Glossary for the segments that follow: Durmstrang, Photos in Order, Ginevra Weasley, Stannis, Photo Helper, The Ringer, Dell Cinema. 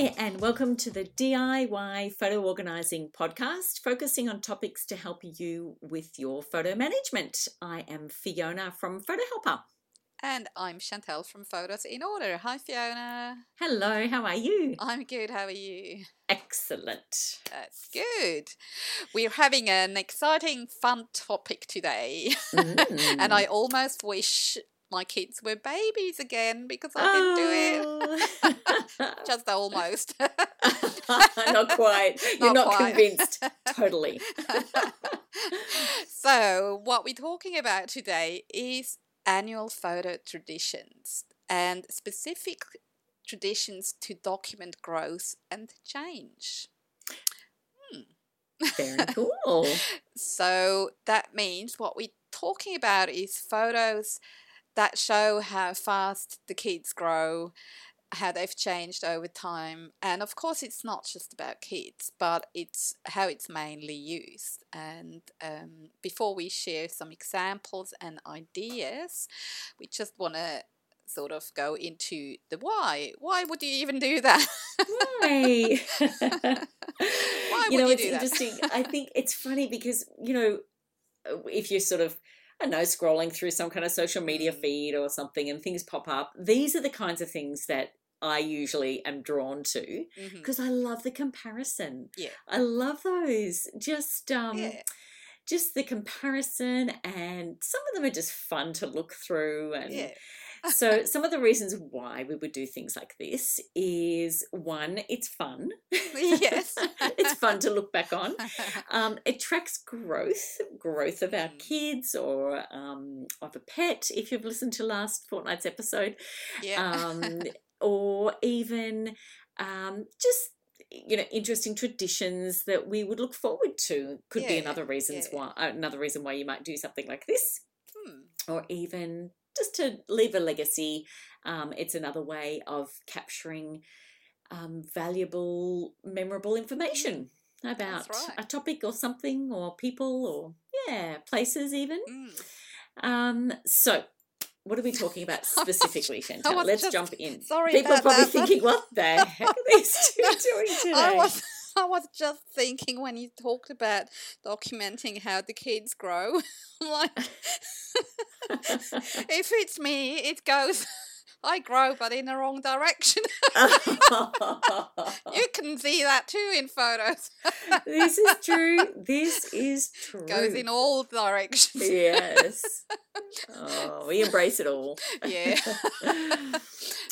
Hi, and welcome to the DIY Photo Organising Podcast, focusing on topics to help you with your photo management. I am Fiona from Photo Helper. And I'm Chantelle from Photos in Order. Hi, Fiona. Hello, how are you? I'm good, how are you? Excellent. That's good. We're having an exciting, fun topic today. And I almost wish my kids were babies again because I didn't do it. Just almost. Not quite. You're not quite convinced. Totally. So what we're talking about today is annual photo traditions and specific traditions to document growth and change. Very cool. So that means what we're talking about is photos that show how fast the kids grow, how they've changed over time. And of course, it's not just about kids, but it's how it's mainly used. And before we share some examples and ideas, we just want to sort of go into the why. Why would you even do that? Why? Why would you do that? It's interesting. I think it's funny because, you know, if you sort of, I don't know, scrolling through some kind of social media feed or something and things pop up. These are the kinds of things that I usually am drawn to because I love the comparison. Yeah. I love those. Just the comparison, and some of them are just fun to look through. And so some of the reasons why we would do things like this is, one, it's fun. Yes. It's fun to look back on. It tracks growth of our kids or of a pet, if you've listened to last fortnight's episode. Yeah. Or even just, you know, interesting traditions that we would look forward to could be another reason why you might do something like this. Or even just to leave a legacy. It's another way of capturing valuable, memorable information about a topic or something or people or, places even. So what are we talking about specifically, Chantelle? Let's jump in. Sorry, people are probably thinking, what the heck are these two doing today? I was just thinking when you talked about documenting how the kids grow, like if it's me, it goes, I grow but in the wrong direction. You can see that too in photos. This is true. Goes in all directions. Yes. Oh, we embrace it all. Yeah.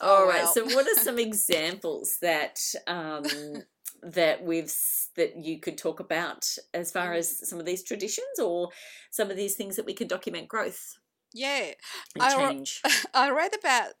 All right. So what are some examples that you could talk about as far as some of these traditions or some of these things that we could document growth? Yeah, I read about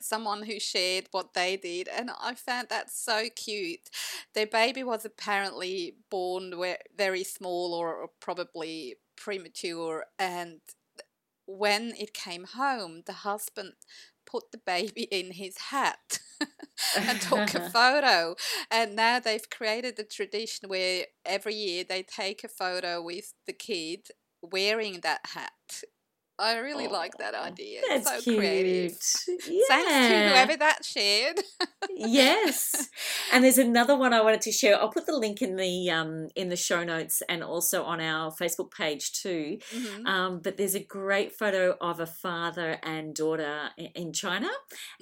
someone who shared what they did, and I found that so cute. Their baby was apparently born very small or probably premature, and when it came home, the husband put the baby in his hat and took a photo. And now they've created a tradition where every year they take a photo with the kid wearing that hat. I really like that idea. That's so cute. Creative. Yeah. Thanks to whoever that shared. Yes. And there's another one I wanted to share. I'll put the link in the show notes and also on our Facebook page too. But there's a great photo of a father and daughter in China,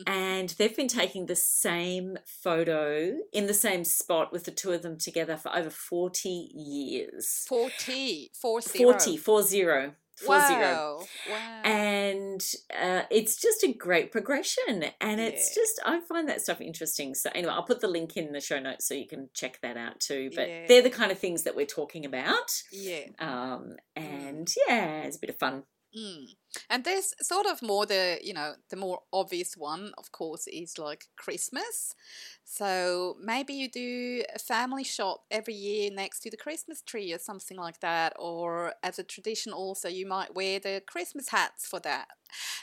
and they've been taking the same photo in the same spot with the two of them together for over 40 years. 40. 4-0. Wow. And it's just a great progression, and it's just, I find that stuff interesting. So anyway, I'll put the link in the show notes so you can check that out too. But they're the kind of things that we're talking about. Yeah. And it's a bit of fun. And there's sort of more the more obvious one, of course, is like Christmas. So maybe you do a family shot every year next to the Christmas tree or something like that. Or as a tradition also, you might wear the Christmas hats for that.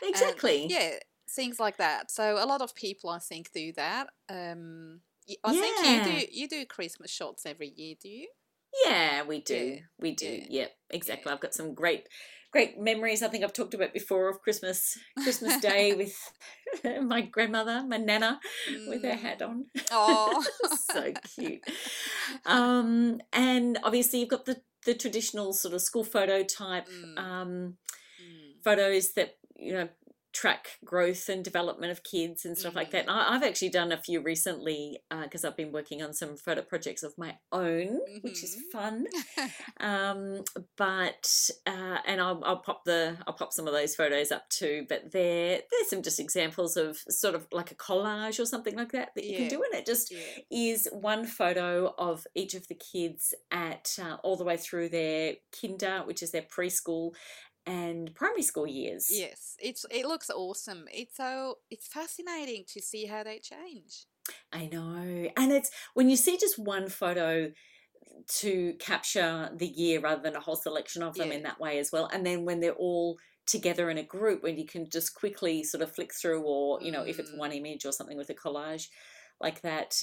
Exactly. And, things like that. So a lot of people, I think, do that. I think you do Christmas shots every year, do you? Yeah, we do. Yeah. We do. Yeah, yep, exactly. Yeah. I've got some great memories. I think I've talked about before of Christmas Day with my grandmother, my nana, with her hat on. Oh, so cute. And obviously you've got the traditional sort of school photo type photos that, you know, track growth and development of kids and stuff like that. And I've actually done a few recently because I've been working on some photo projects of my own, which is fun. And I'll pop some of those photos up too. But there's some just examples of sort of like a collage or something like that you can do, and it just is one photo of each of the kids at all the way through their kinder, which is their preschool and primary school years. Yes, it looks awesome. It's fascinating to see how they change. I know. And it's when you see just one photo to capture the year rather than a whole selection of them in that way as well. And then when they're all together in a group, when you can just quickly sort of flick through, or, you know, if it's one image or something with a collage like that,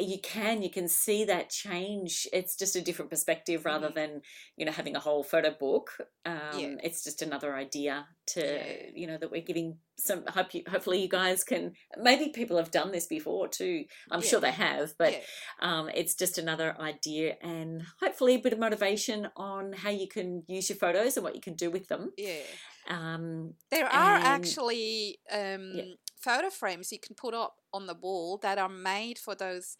you can see that change. It's just a different perspective rather than, you know, having a whole photo book. It's just another idea to, you know, that we're giving some, hopefully you guys can, maybe people have done this before too. I'm sure they have, but it's just another idea and hopefully a bit of motivation on how you can use your photos and what you can do with them. Yeah. There are actually photo frames you can put up on the wall that are made for the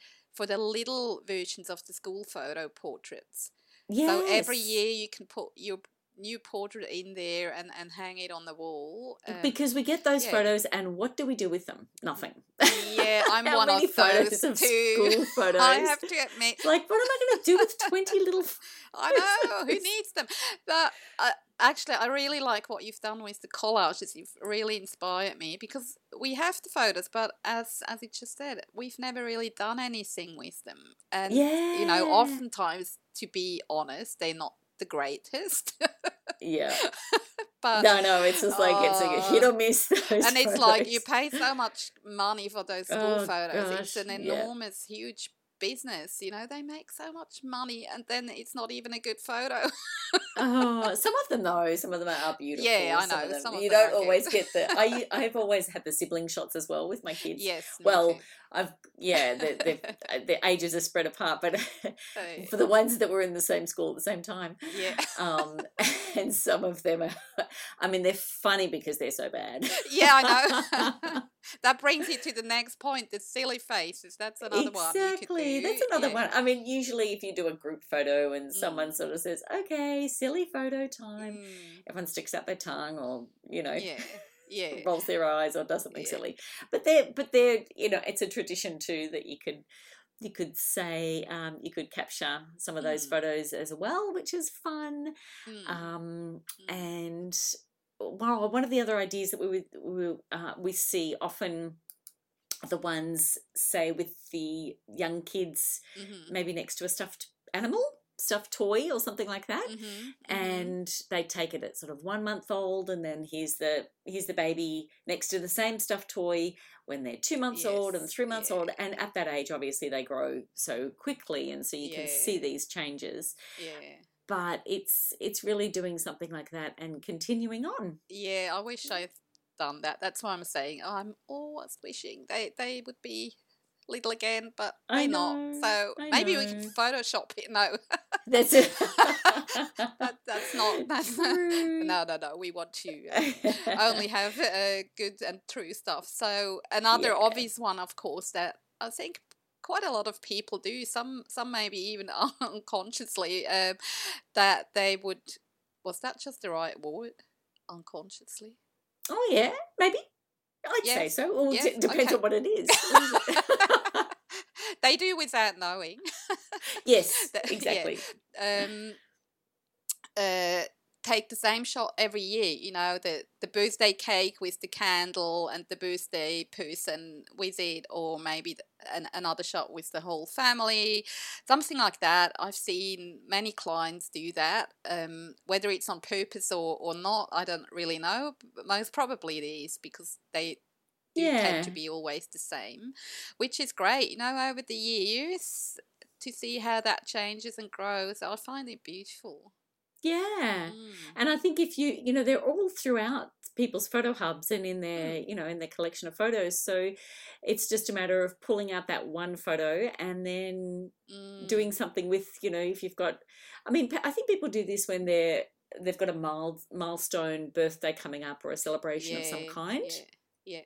little versions of the school photo portraits. Yes. So every year you can put your new portrait in there and hang it on the wall. Because we get those photos, and what do we do with them? Nothing. Yeah, I'm one of those too. School photos. I have to admit, like, what am I going to do with 20 little? I know, who needs them? But actually, I really like what you've done with the collages. You've really inspired me, because we have the photos, but as you just said, we've never really done anything with them. And you know, oftentimes, to be honest, they're not the greatest. Yeah. But no, it's just like it's like a hit or miss, those and it's photos. Like you pay so much money for those school photos. Gosh, it's an enormous, huge business, you know, they make so much money, and then it's not even a good photo. Some of them though, some of them are beautiful. Yeah, I know. Some of them, you don't always get the. I've always had the sibling shots as well with my kids. Yes. Well, the ages are spread apart, but for the ones that were in the same school at the same time. Yeah. And some of them are, I mean, they're funny because they're so bad. Yeah, I know. That brings you to the next point, the silly faces. That's another one. Exactly. That's another one. I mean, usually if you do a group photo and someone sort of says, okay, silly photo time, everyone sticks out their tongue or, you know. Yeah. Yeah. Rolls their eyes or does something silly. But they're you know, it's a tradition too that you could say you could capture some of those photos as well, which is fun. And well, one of the other ideas that we see often, the ones say with the young kids, maybe next to a stuffed animal, stuffed toy or something like that, and they take it at sort of 1 month old, and then here's the baby next to the same stuffed toy when they're 2 months old and 3 months old, and at that age obviously they grow so quickly, and so you can see these changes. Yeah. But it's really doing something like that and continuing on. Yeah, I wish I'd done that. That's why I'm saying I'm always wishing they would be little again, but they're not. So maybe we can Photoshop it. No, that's it. That's not. That's, no. We want to only have good and true stuff. So another obvious one, of course, that I think quite a lot of people do. Some maybe even unconsciously that they would. Was that just the right word? Unconsciously. Oh yeah, maybe. I'd say so. Well, it depends on what it is. They do without knowing. Yes, exactly. Yeah. Take the same shot every year, you know, the birthday cake with the candle and the birthday person with it, or maybe another shot with the whole family, something like that. I've seen many clients do that, whether it's on purpose or not, I don't really know. But most probably it is, because they do tend to be always the same, which is great. You know, over the years, to see how that changes and grows. I find it beautiful. Yeah. Mm. And I think if you they're all throughout people's photo hubs and in their, in their collection of photos. So it's just a matter of pulling out that one photo and then doing something with, if you've got, I think people do this when they've got a milestone birthday coming up or a celebration of some kind. Yeah.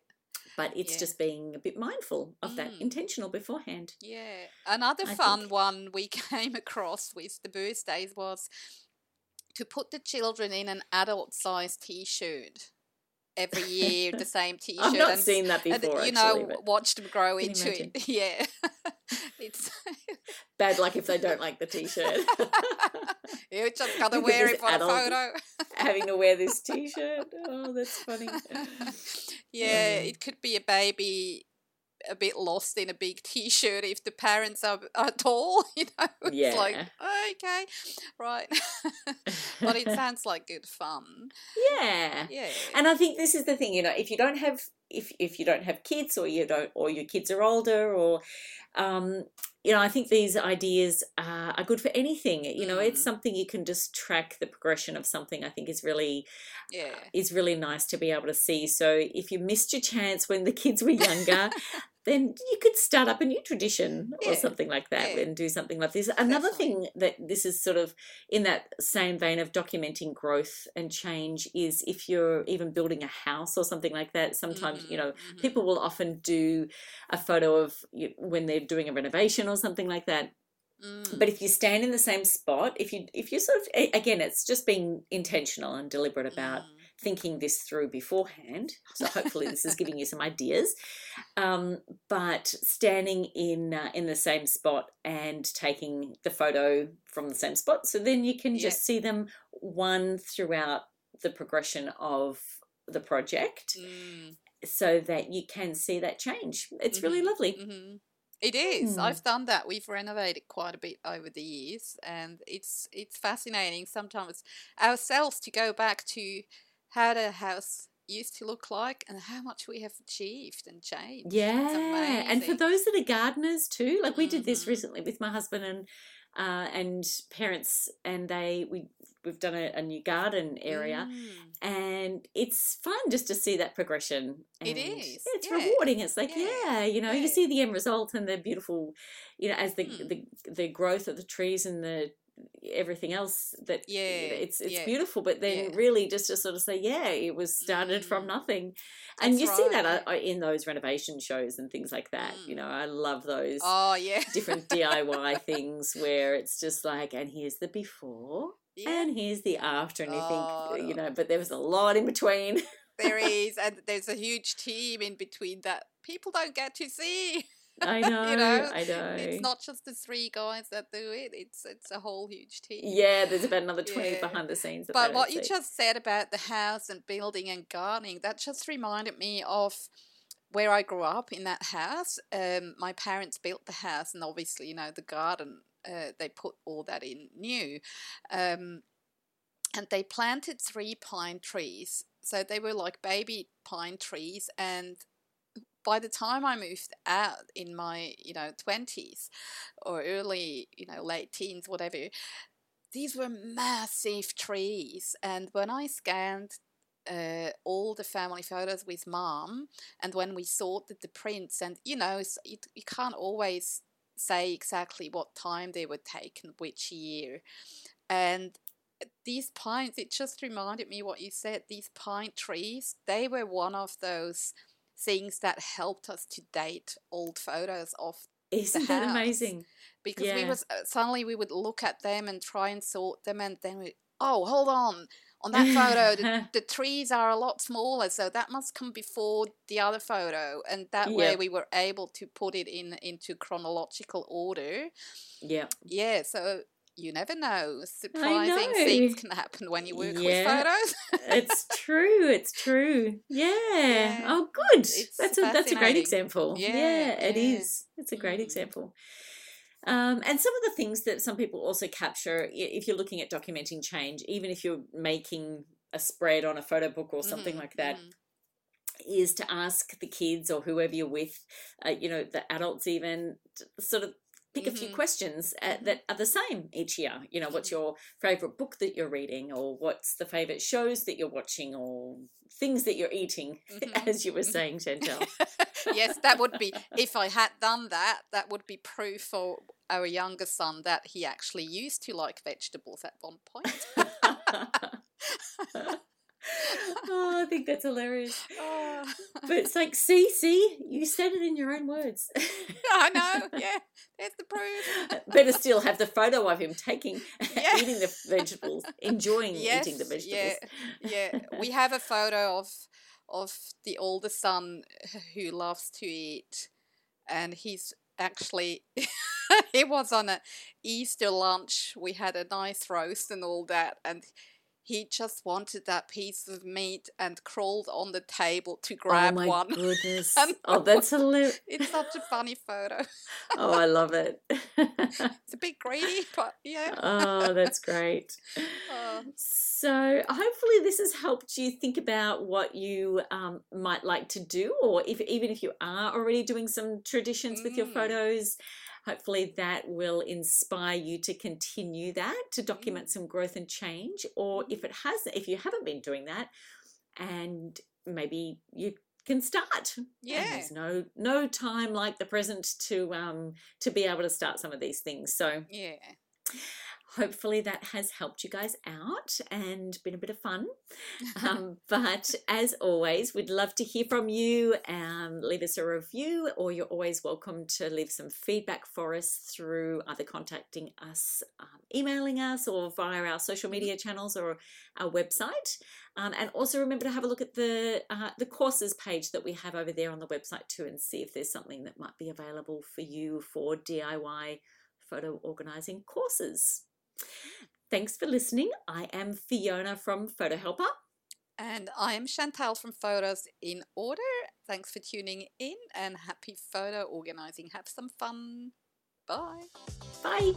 But it's just being a bit mindful of that, intentional beforehand. Yeah. Another fun one we came across with the birthdays was to put the children in an adult-sized T-shirt every year, the same T-shirt. I've not seen that before, and, watch them grow into it. Yeah. It's bad luck if they don't like the T-shirt. You just got to wear it for a photo. Having to wear this T-shirt. Oh, that's funny. Yeah, it could be a baby a bit lost in a big T-shirt if the parents are tall, It's like, okay, right. But it sounds like good fun. Yeah. Yeah. And I think this is the thing, if you don't have if you don't have kids or your kids are older or I think these ideas are good for anything. It's something you can just track the progression of something. I think is really nice to be able to see. So if you missed your chance when the kids were younger, then you could start up a new tradition or something like that and do something like this. Another thing that this is sort of in that same vein of documenting growth and change is if you're even building a house or something like that, sometimes, people will often do a photo of when they're doing a renovation or something like that. But if you stand in the same spot, if you sort of, again, it's just being intentional and deliberate about thinking this through beforehand. So hopefully this is giving you some ideas. But standing in the same spot and taking the photo from the same spot, so then you can just see them one throughout the progression of the project so that you can see that change. It's really lovely. Mm-hmm. It is. I've done that. We've renovated quite a bit over the years, and it's fascinating sometimes ourselves to go back to how the house used to look like and how much we have achieved and changed. Yeah. It's amazing. And for those that are gardeners too, like we did this recently with my husband and parents, and we've done a new garden area, and it's fun just to see that progression. And it is. Yeah, it's rewarding. It's like, you see the end result and the beautiful, as the growth of the trees and the everything else that it's beautiful, but then really just to sort of say it was started from nothing. And that's see that in those renovation shows and things like that. I love those different DIY things where it's just like, and here's the before and here's the after, and you think but there was a lot in between. There is, and there's a huge team in between that people don't get to see. I know, I know. It's not just the three guys that do it. It's a whole huge team. Yeah, there's about another 20 behind the scenes. But what you just said about the house and building and gardening, that just reminded me of where I grew up in that house. My parents built the house, and obviously, the garden, they put all that in new. And they planted 3 pine trees. So they were like baby pine trees, and by the time I moved out in my, 20s or early, late teens, whatever, these were massive trees. And when I scanned all the family photos with Mum, and when we sorted the prints, and, you can't always say exactly what time they were taken, which year. And these pines, it just reminded me what you said, these pine trees, they were one of those things that helped us to date old photos of the house. That amazing? Because we was suddenly we would look at them and try and sort them, and then we hold on that photo the trees are a lot smaller, so that must come before the other photo, and that way we were able to put it into chronological order. So you never know. Surprising things can happen when you work with photos. It's true. Yeah. Oh, good. That's a great example. It is. It's a great example. And some of the things that some people also capture, if you're looking at documenting change, even if you're making a spread on a photo book or something like that, is to ask the kids or whoever you're with, the adults even, sort of pick a few questions that are the same each year. You know, what's your favorite book that you're reading, or what's the favorite shows that you're watching, or things that you're eating, as you were saying, Chantal. Yes, that would be, if I had done that, that would be proof for our younger son that he actually used to like vegetables at one point. Oh, I think that's hilarious. Oh. But it's like, see, you said it in your own words. I know, yeah, there's the proof. Better still have the photo of him taking, eating the vegetables, enjoying eating the vegetables. Yeah, we have a photo of the older son who loves to eat, and he's actually... he was on an Easter lunch. We had a nice roast and all that, and... he just wanted that piece of meat and crawled on the table to grab one. Oh, my goodness. Oh, that's hilarious. It's such a funny photo. Oh, I love it. It's a bit greedy, but yeah. Oh, that's great. So hopefully this has helped you think about what you might like to do, or even if you are already doing some traditions with your photos. Hopefully that will inspire you to continue that, to document some growth and change. Or if you haven't been doing that, and maybe you can start. Yeah. And there's no time like the present to be able to start some of these things. So yeah. Hopefully that has helped you guys out and been a bit of fun. But as always, we'd love to hear from you. Leave us a review, or you're always welcome to leave some feedback for us through either contacting us, emailing us, or via our social media channels or our website. And also remember to have a look at the courses page that we have over there on the website too, and see if there's something that might be available for you for DIY photo organising courses. Thanks for listening. I am Fiona from Photo Helper. And I am Chantal from Photos in Order. Thanks for tuning in, and happy photo organising. Have some fun. Bye. Bye.